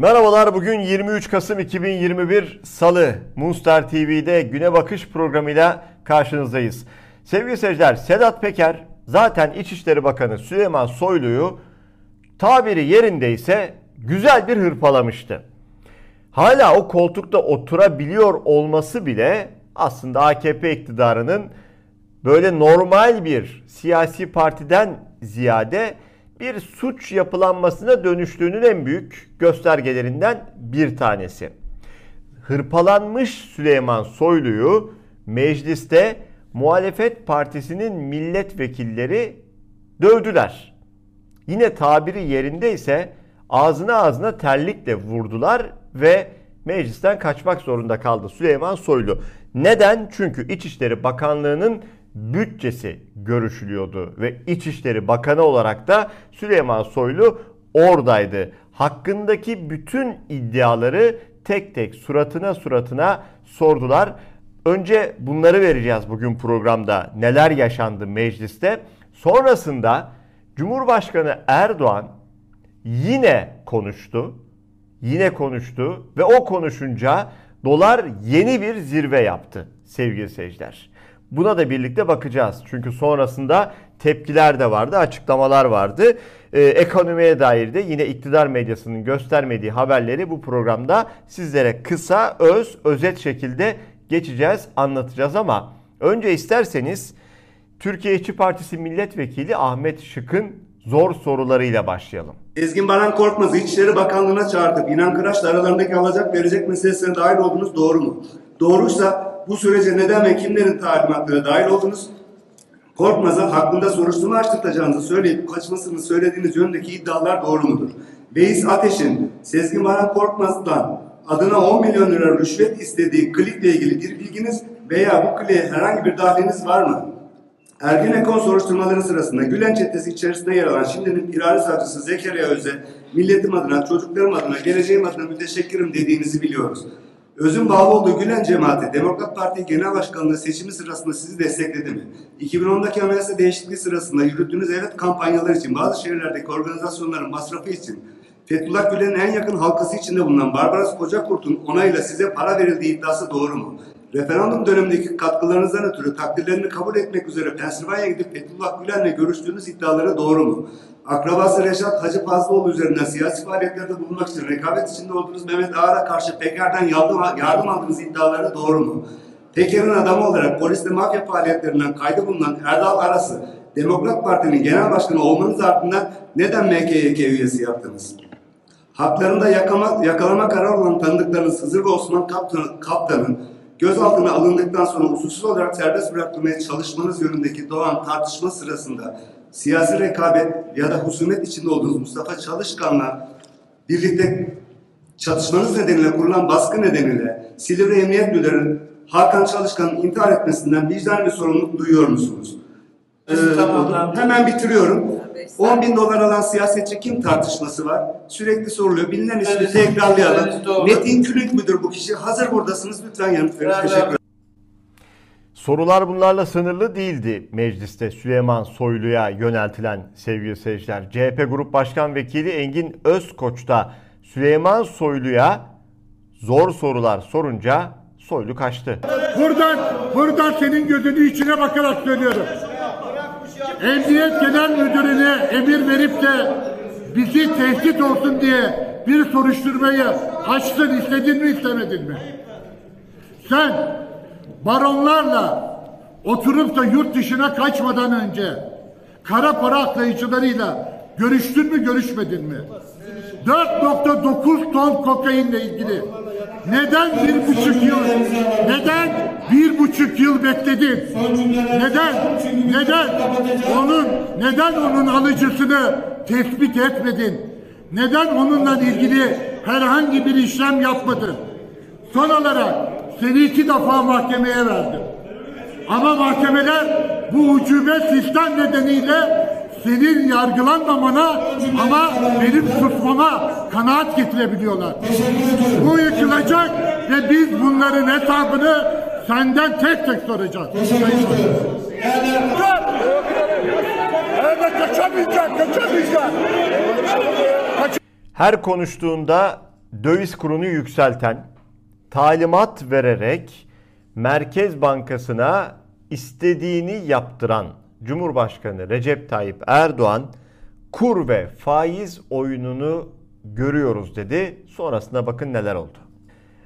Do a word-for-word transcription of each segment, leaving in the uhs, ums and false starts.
Merhabalar, bugün yirmi üç Kasım iki bin yirmi bir Salı, Mustar T V'de Güne Bakış programıyla karşınızdayız. Sevgili seyirciler, Sedat Peker zaten İçişleri Bakanı Süleyman Soylu'yu tabiri yerindeyse güzel bir hırpalamıştı. Hala o koltukta oturabiliyor olması bile aslında A K P iktidarının böyle normal bir siyasi partiden ziyade bir suç yapılanmasına dönüştüğünün en büyük göstergelerinden bir tanesi. Hırpalanmış Süleyman Soylu'yu mecliste muhalefet partisinin milletvekilleri dövdüler. Yine tabiri yerindeyse ağzına ağzına terlikle vurdular ve meclisten kaçmak zorunda kaldı Süleyman Soylu. Neden? Çünkü İçişleri Bakanlığı'nın bütçesi görüşülüyordu ve İçişleri Bakanı olarak da Süleyman Soylu oradaydı. Hakkındaki bütün iddiaları tek tek suratına suratına sordular. Önce bunları vereceğiz bugün programda. Neler yaşandı mecliste? Sonrasında Cumhurbaşkanı Erdoğan yine konuştu. Yine konuştu ve o konuşunca dolar yeni bir zirve yaptı sevgili seyirciler. Buna da birlikte bakacağız. Çünkü sonrasında tepkiler de vardı, açıklamalar vardı. Ee, ekonomiye dair de yine iktidar medyasının göstermediği haberleri bu programda sizlere kısa, öz, özet şekilde geçeceğiz, anlatacağız ama önce isterseniz Türkiye İçişleri Partisi Milletvekili Ahmet Şık'ın zor sorularıyla başlayalım. Ezgin Baran Korkmaz, İçişleri Bakanlığı'na çağırdık. İnan Kıraş'la aralarındaki alacak verecek meselesine dahil oldunuz, doğru mu? Doğruysa bu sürece neden ve kimlerin talimatlarına dahil oldunuz? Korkmaz'a hakkında soruşturma açtırtacağınızı söyleyip kaçmasını söylediğiniz yönündeki iddialar doğru mudur? Veys Ateş'in Sezgin Baran Korkmaz'dan adına on milyon lira rüşvet istediği klikle ilgili bir bilginiz veya bu kliğe herhangi bir dahliniz var mı? Ergenekon soruşturmaları sırasında Gülen çetesi içerisinde yer alan şimdinin firari savcısı Zekeriya Öz'e milletim adına, çocuklarım adına, geleceğim adına müteşekkirim dediğinizi biliyoruz. Özün bağlı olduğu Gülen cemaati, Demokrat Parti Genel Başkanlığı seçimi sırasında sizi destekledi mi? iki bin ondaki anayasa değişikliği sırasında yürüttüğünüz evet kampanyalar için, bazı şehirlerdeki organizasyonların masrafı için, Fethullah Gülen'in en yakın halkası içinde bulunan Barbaros Kocakurt'un onayla size para verildiği iddiası doğru mu? Referandum dönemindeki katkılarınızdan ötürü takdirlerini kabul etmek üzere Pensilvanya'ya gidip Fethullah Gülen'le görüştüğünüz iddiaları doğru mu? Akrabası Reşat Hacı Fazlaoğlu üzerinden siyasi faaliyetlerde bulunmak için rekabet içinde olduğunuz Mehmet Ağar'a karşı Peker'den yardım, yardım aldığınız iddiaları doğru mu? Peker'in adamı olarak polisle mafya faaliyetlerinden kayda bulunan Erdal Arası, Demokrat Parti'nin genel başkanı olmanız ardından neden M K Y K üyesi yaptınız? Haklarında yakama, yakalama kararı olan tanıdıklarınız Hızır ve Osman Kaptan'ın Kaptan gözaltına alındıktan sonra usulsüz olarak serbest bırakılmaya çalışmanız yönündeki doğan tartışma sırasında siyasi rekabet ya da husumet içinde olduğunuz Mustafa Çalışkan'la birlikte çatışmanız nedeniyle kurulan baskı nedeniyle Silivri Emniyet Müdürü Hakan Çalışkan'ın intihar etmesinden vicdan bir sorumluluk duyuyor musunuz? Ee, hemen bitiriyorum. on bin dolar alan siyasetçi kim tartışması var? Sürekli soruluyor. Bilinen ismi evet, tekrarlayalım. Evet, Metin Külük müdür bu kişi? Hazır buradasınız. Lütfen yanıt verin. Evet, teşekkür ederim. Sorular bunlarla sınırlı değildi mecliste Süleyman Soylu'ya yöneltilen sevgili seyirciler. C H P Grup Başkan Vekili Engin Özkoç da Süleyman Soylu'ya zor sorular sorunca Soylu kaçtı. Buradan, buradan senin gözünün içine bakarak söylüyorum. Emniyet Genel Müdürü'ne emir verip de bizi tehdit olsun diye bir soruşturmayı açtın, istedin mi istemedin mi? Sen baronlarla oturup da yurt dışına kaçmadan önce kara para aklayıcılarıyla görüştün mü görüşmedin mi? dört nokta dokuz ton kokainle ilgili neden bir buçuk yıl neden bir buçuk yıl bekledin? Neden? Neden? Onun neden onun alıcısını tespit etmedin? Neden onunla ilgili herhangi bir işlem yapmadın? Son olarak seni iki defa mahkemeye verdim. Ama mahkemeler bu ucube sistem nedeniyle senin yargılanmamana ama benim susmama kanaat getirebiliyorlar. Bu yıkılacak ve biz bunların hesabını senden tek tek soracağız. Her konuştuğunda döviz kurunu yükselten, talimat vererek Merkez Bankası'na istediğini yaptıran Cumhurbaşkanı Recep Tayyip Erdoğan kur ve faiz oyununu görüyoruz dedi. Sonrasında bakın neler oldu.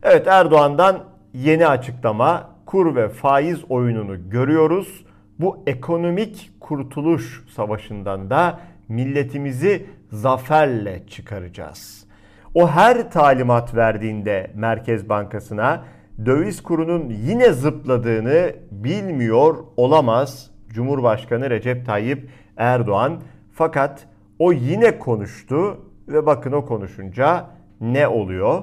Evet, Erdoğan'dan yeni açıklama: kur ve faiz oyununu görüyoruz. Bu ekonomik kurtuluş savaşından da milletimizi zaferle çıkaracağız. O her talimat verdiğinde Merkez Bankası'na döviz kurunun yine zıpladığını bilmiyor olamaz Cumhurbaşkanı Recep Tayyip Erdoğan. Fakat o yine konuştu ve bakın o konuşunca ne oluyor?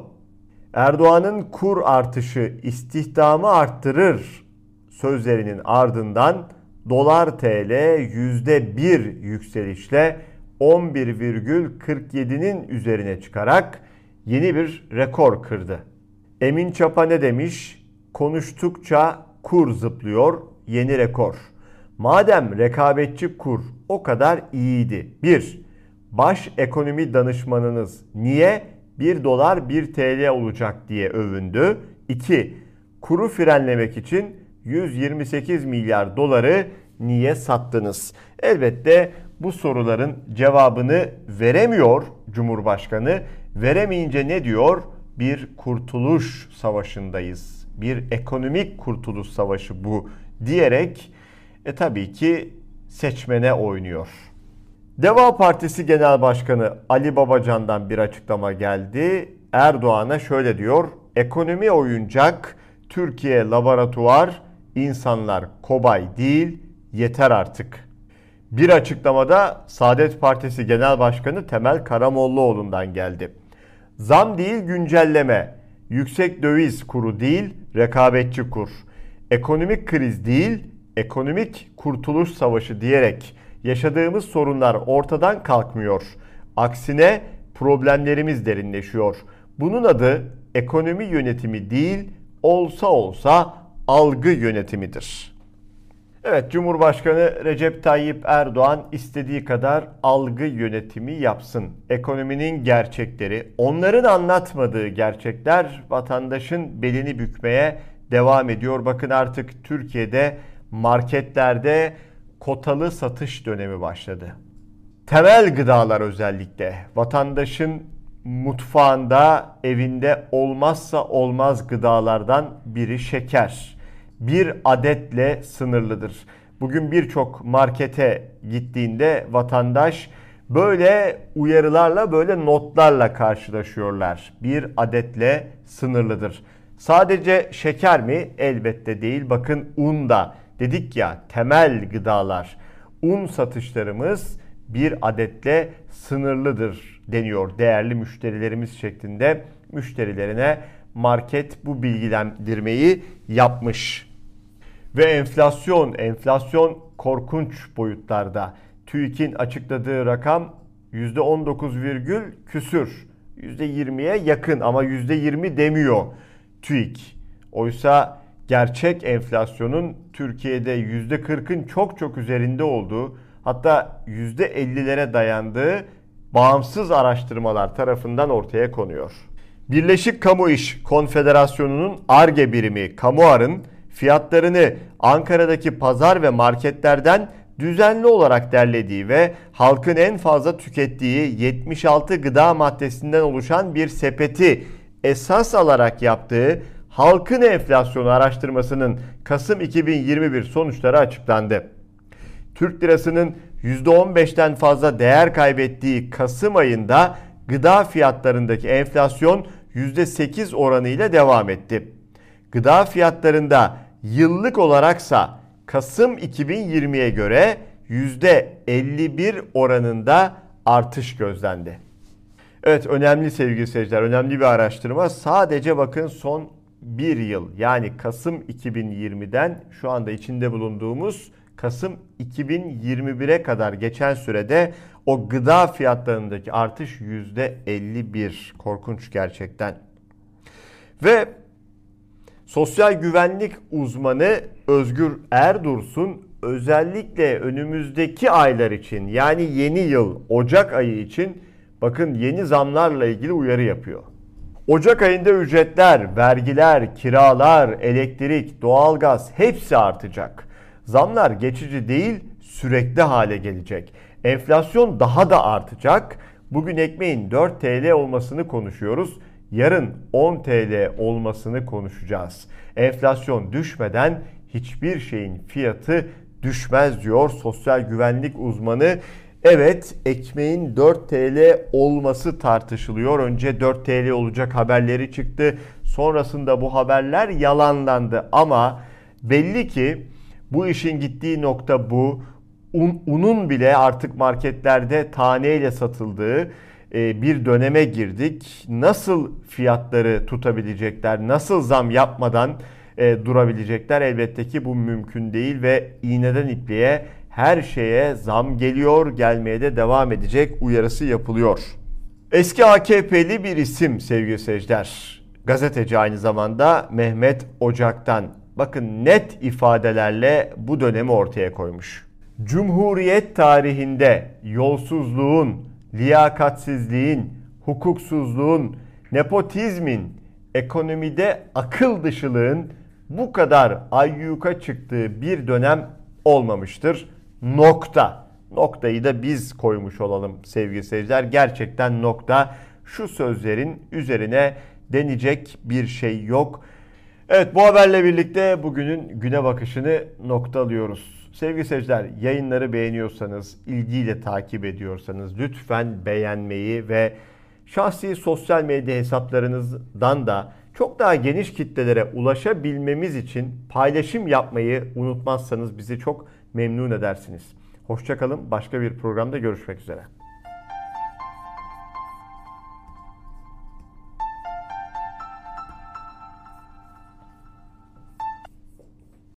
Erdoğan'ın kur artışı istihdamı arttırır sözlerinin ardından dolar T L yüzde bir yükselişle on bir virgül kırk yedi'nin üzerine çıkarak yeni bir rekor kırdı. Emin Çapa ne demiş? Konuştukça kur zıplıyor, yeni rekor. Madem rekabetçi kur o kadar iyiydi. bir. Baş ekonomi danışmanınız niye bir dolar bir T L olacak diye övündü. iki. Kuru frenlemek için yüz yirmi sekiz milyar doları niye sattınız? Elbette bu soruların cevabını veremiyor Cumhurbaşkanı. Veremeyince ne diyor? Bir kurtuluş savaşındayız. Bir ekonomik kurtuluş savaşı bu diyerek e, tabii ki seçmene oynuyor. DEVA Partisi Genel Başkanı Ali Babacan'dan bir açıklama geldi. Erdoğan'a şöyle diyor: ekonomi oyuncak, Türkiye laboratuvar, insanlar kobay değil, yeter artık. Bir açıklamada Saadet Partisi Genel Başkanı Temel Karamollaoğlu'ndan geldi. Zam değil güncelleme, yüksek döviz kuru değil rekabetçi kur, ekonomik kriz değil ekonomik kurtuluş savaşı diyerek yaşadığımız sorunlar ortadan kalkmıyor. Aksine problemlerimiz derinleşiyor. Bunun adı ekonomi yönetimi değil, olsa olsa algı yönetimidir. Evet, Cumhurbaşkanı Recep Tayyip Erdoğan istediği kadar algı yönetimi yapsın. Ekonominin gerçekleri, onların anlatmadığı gerçekler vatandaşın belini bükmeye devam ediyor. Bakın artık Türkiye'de marketlerde kotalı satış dönemi başladı. Temel gıdalar özellikle vatandaşın mutfağında, evinde olmazsa olmaz gıdalardan biri şeker. Bir adetle sınırlıdır. Bugün birçok markete gittiğinde vatandaş böyle uyarılarla, böyle notlarla karşılaşıyorlar. Bir adetle sınırlıdır. Sadece şeker mi? Elbette değil. Bakın un da, dedik ya, temel gıdalar. Un satışlarımız bir adetle sınırlıdır deniyor değerli müşterilerimiz şeklinde müşterilerine market bu bilgilendirmeyi yapmış. Ve enflasyon, enflasyon korkunç boyutlarda. TÜİK'in açıkladığı rakam yüzde on dokuz virgül küsür. yüzde yirmi'ye yakın ama yüzde yirmi demiyor TÜİK. Oysa gerçek enflasyonun Türkiye'de yüzde kırk'ın çok çok üzerinde olduğu, hatta yüzde elli'lere dayandığı bağımsız araştırmalar tarafından ortaya konuyor. Birleşik Kamu İş Konfederasyonu'nun ARGE birimi Kamuar'ın fiyatlarını Ankara'daki pazar ve marketlerden düzenli olarak derlediği ve halkın en fazla tükettiği yetmiş altı gıda maddesinden oluşan bir sepeti esas alarak yaptığı halkın enflasyonu araştırmasının Kasım iki bin yirmi bir sonuçları açıklandı. Türk lirasının yüzde on beş'ten fazla değer kaybettiği Kasım ayında gıda fiyatlarındaki enflasyon yüzde sekiz oranıyla devam etti. Gıda fiyatlarında yıllık olaraksa Kasım iki bin yirmi'ye göre yüzde elli bir oranında artış gözlendi. Evet, önemli sevgili seyirciler, önemli bir araştırma. Sadece bakın son bir yıl, yani Kasım iki bin yirmi'den şu anda içinde bulunduğumuz Kasım iki bin yirmi bir'e kadar geçen sürede o gıda fiyatlarındaki artış yüzde elli bir. Korkunç gerçekten. Ve sosyal güvenlik uzmanı Özgür Erdursun özellikle önümüzdeki aylar için, yani yeni yıl Ocak ayı için bakın yeni zamlarla ilgili uyarı yapıyor. Ocak ayında ücretler, vergiler, kiralar, elektrik, doğalgaz hepsi artacak. Zamlar geçici değil, sürekli hale gelecek. Enflasyon daha da artacak. Bugün ekmeğin dört TL olmasını konuşuyoruz. Yarın on TL olmasını konuşacağız. Enflasyon düşmeden hiçbir şeyin fiyatı düşmez diyor sosyal güvenlik uzmanı. Evet, ekmeğin dört TL olması tartışılıyor. Önce dört TL olacak haberleri çıktı. Sonrasında bu haberler yalanlandı. Ama belli ki bu işin gittiği nokta bu. Un, unun bile artık marketlerde taneyle satıldığı bir döneme girdik. Nasıl fiyatları tutabilecekler, nasıl zam yapmadan durabilecekler? Elbette ki bu mümkün değil ve iğneden ipliğe her şeye zam geliyor, gelmeye de devam edecek uyarısı yapılıyor. Eski A K P'li bir isim sevgili seyirciler. Gazeteci aynı zamanda Mehmet Ocak'tan. Bakın net ifadelerle bu dönemi ortaya koymuş. Cumhuriyet tarihinde yolsuzluğun, liyakatsizliğin, hukuksuzluğun, nepotizmin, ekonomide akıl dışılığın bu kadar ayyuka çıktığı bir dönem olmamıştır. Nokta. Noktayı da biz koymuş olalım sevgili seyirciler. Gerçekten nokta. Şu sözlerin üzerine denecek bir şey yok. Evet, bu haberle birlikte bugünün güne bakışını noktalıyoruz. Sevgili seyirciler, yayınları beğeniyorsanız, ilgiyle takip ediyorsanız lütfen beğenmeyi ve şahsi sosyal medya hesaplarınızdan da çok daha geniş kitlelere ulaşabilmemiz için paylaşım yapmayı unutmazsanız bizi çok memnun edersiniz. Hoşça kalın. Başka bir programda görüşmek üzere.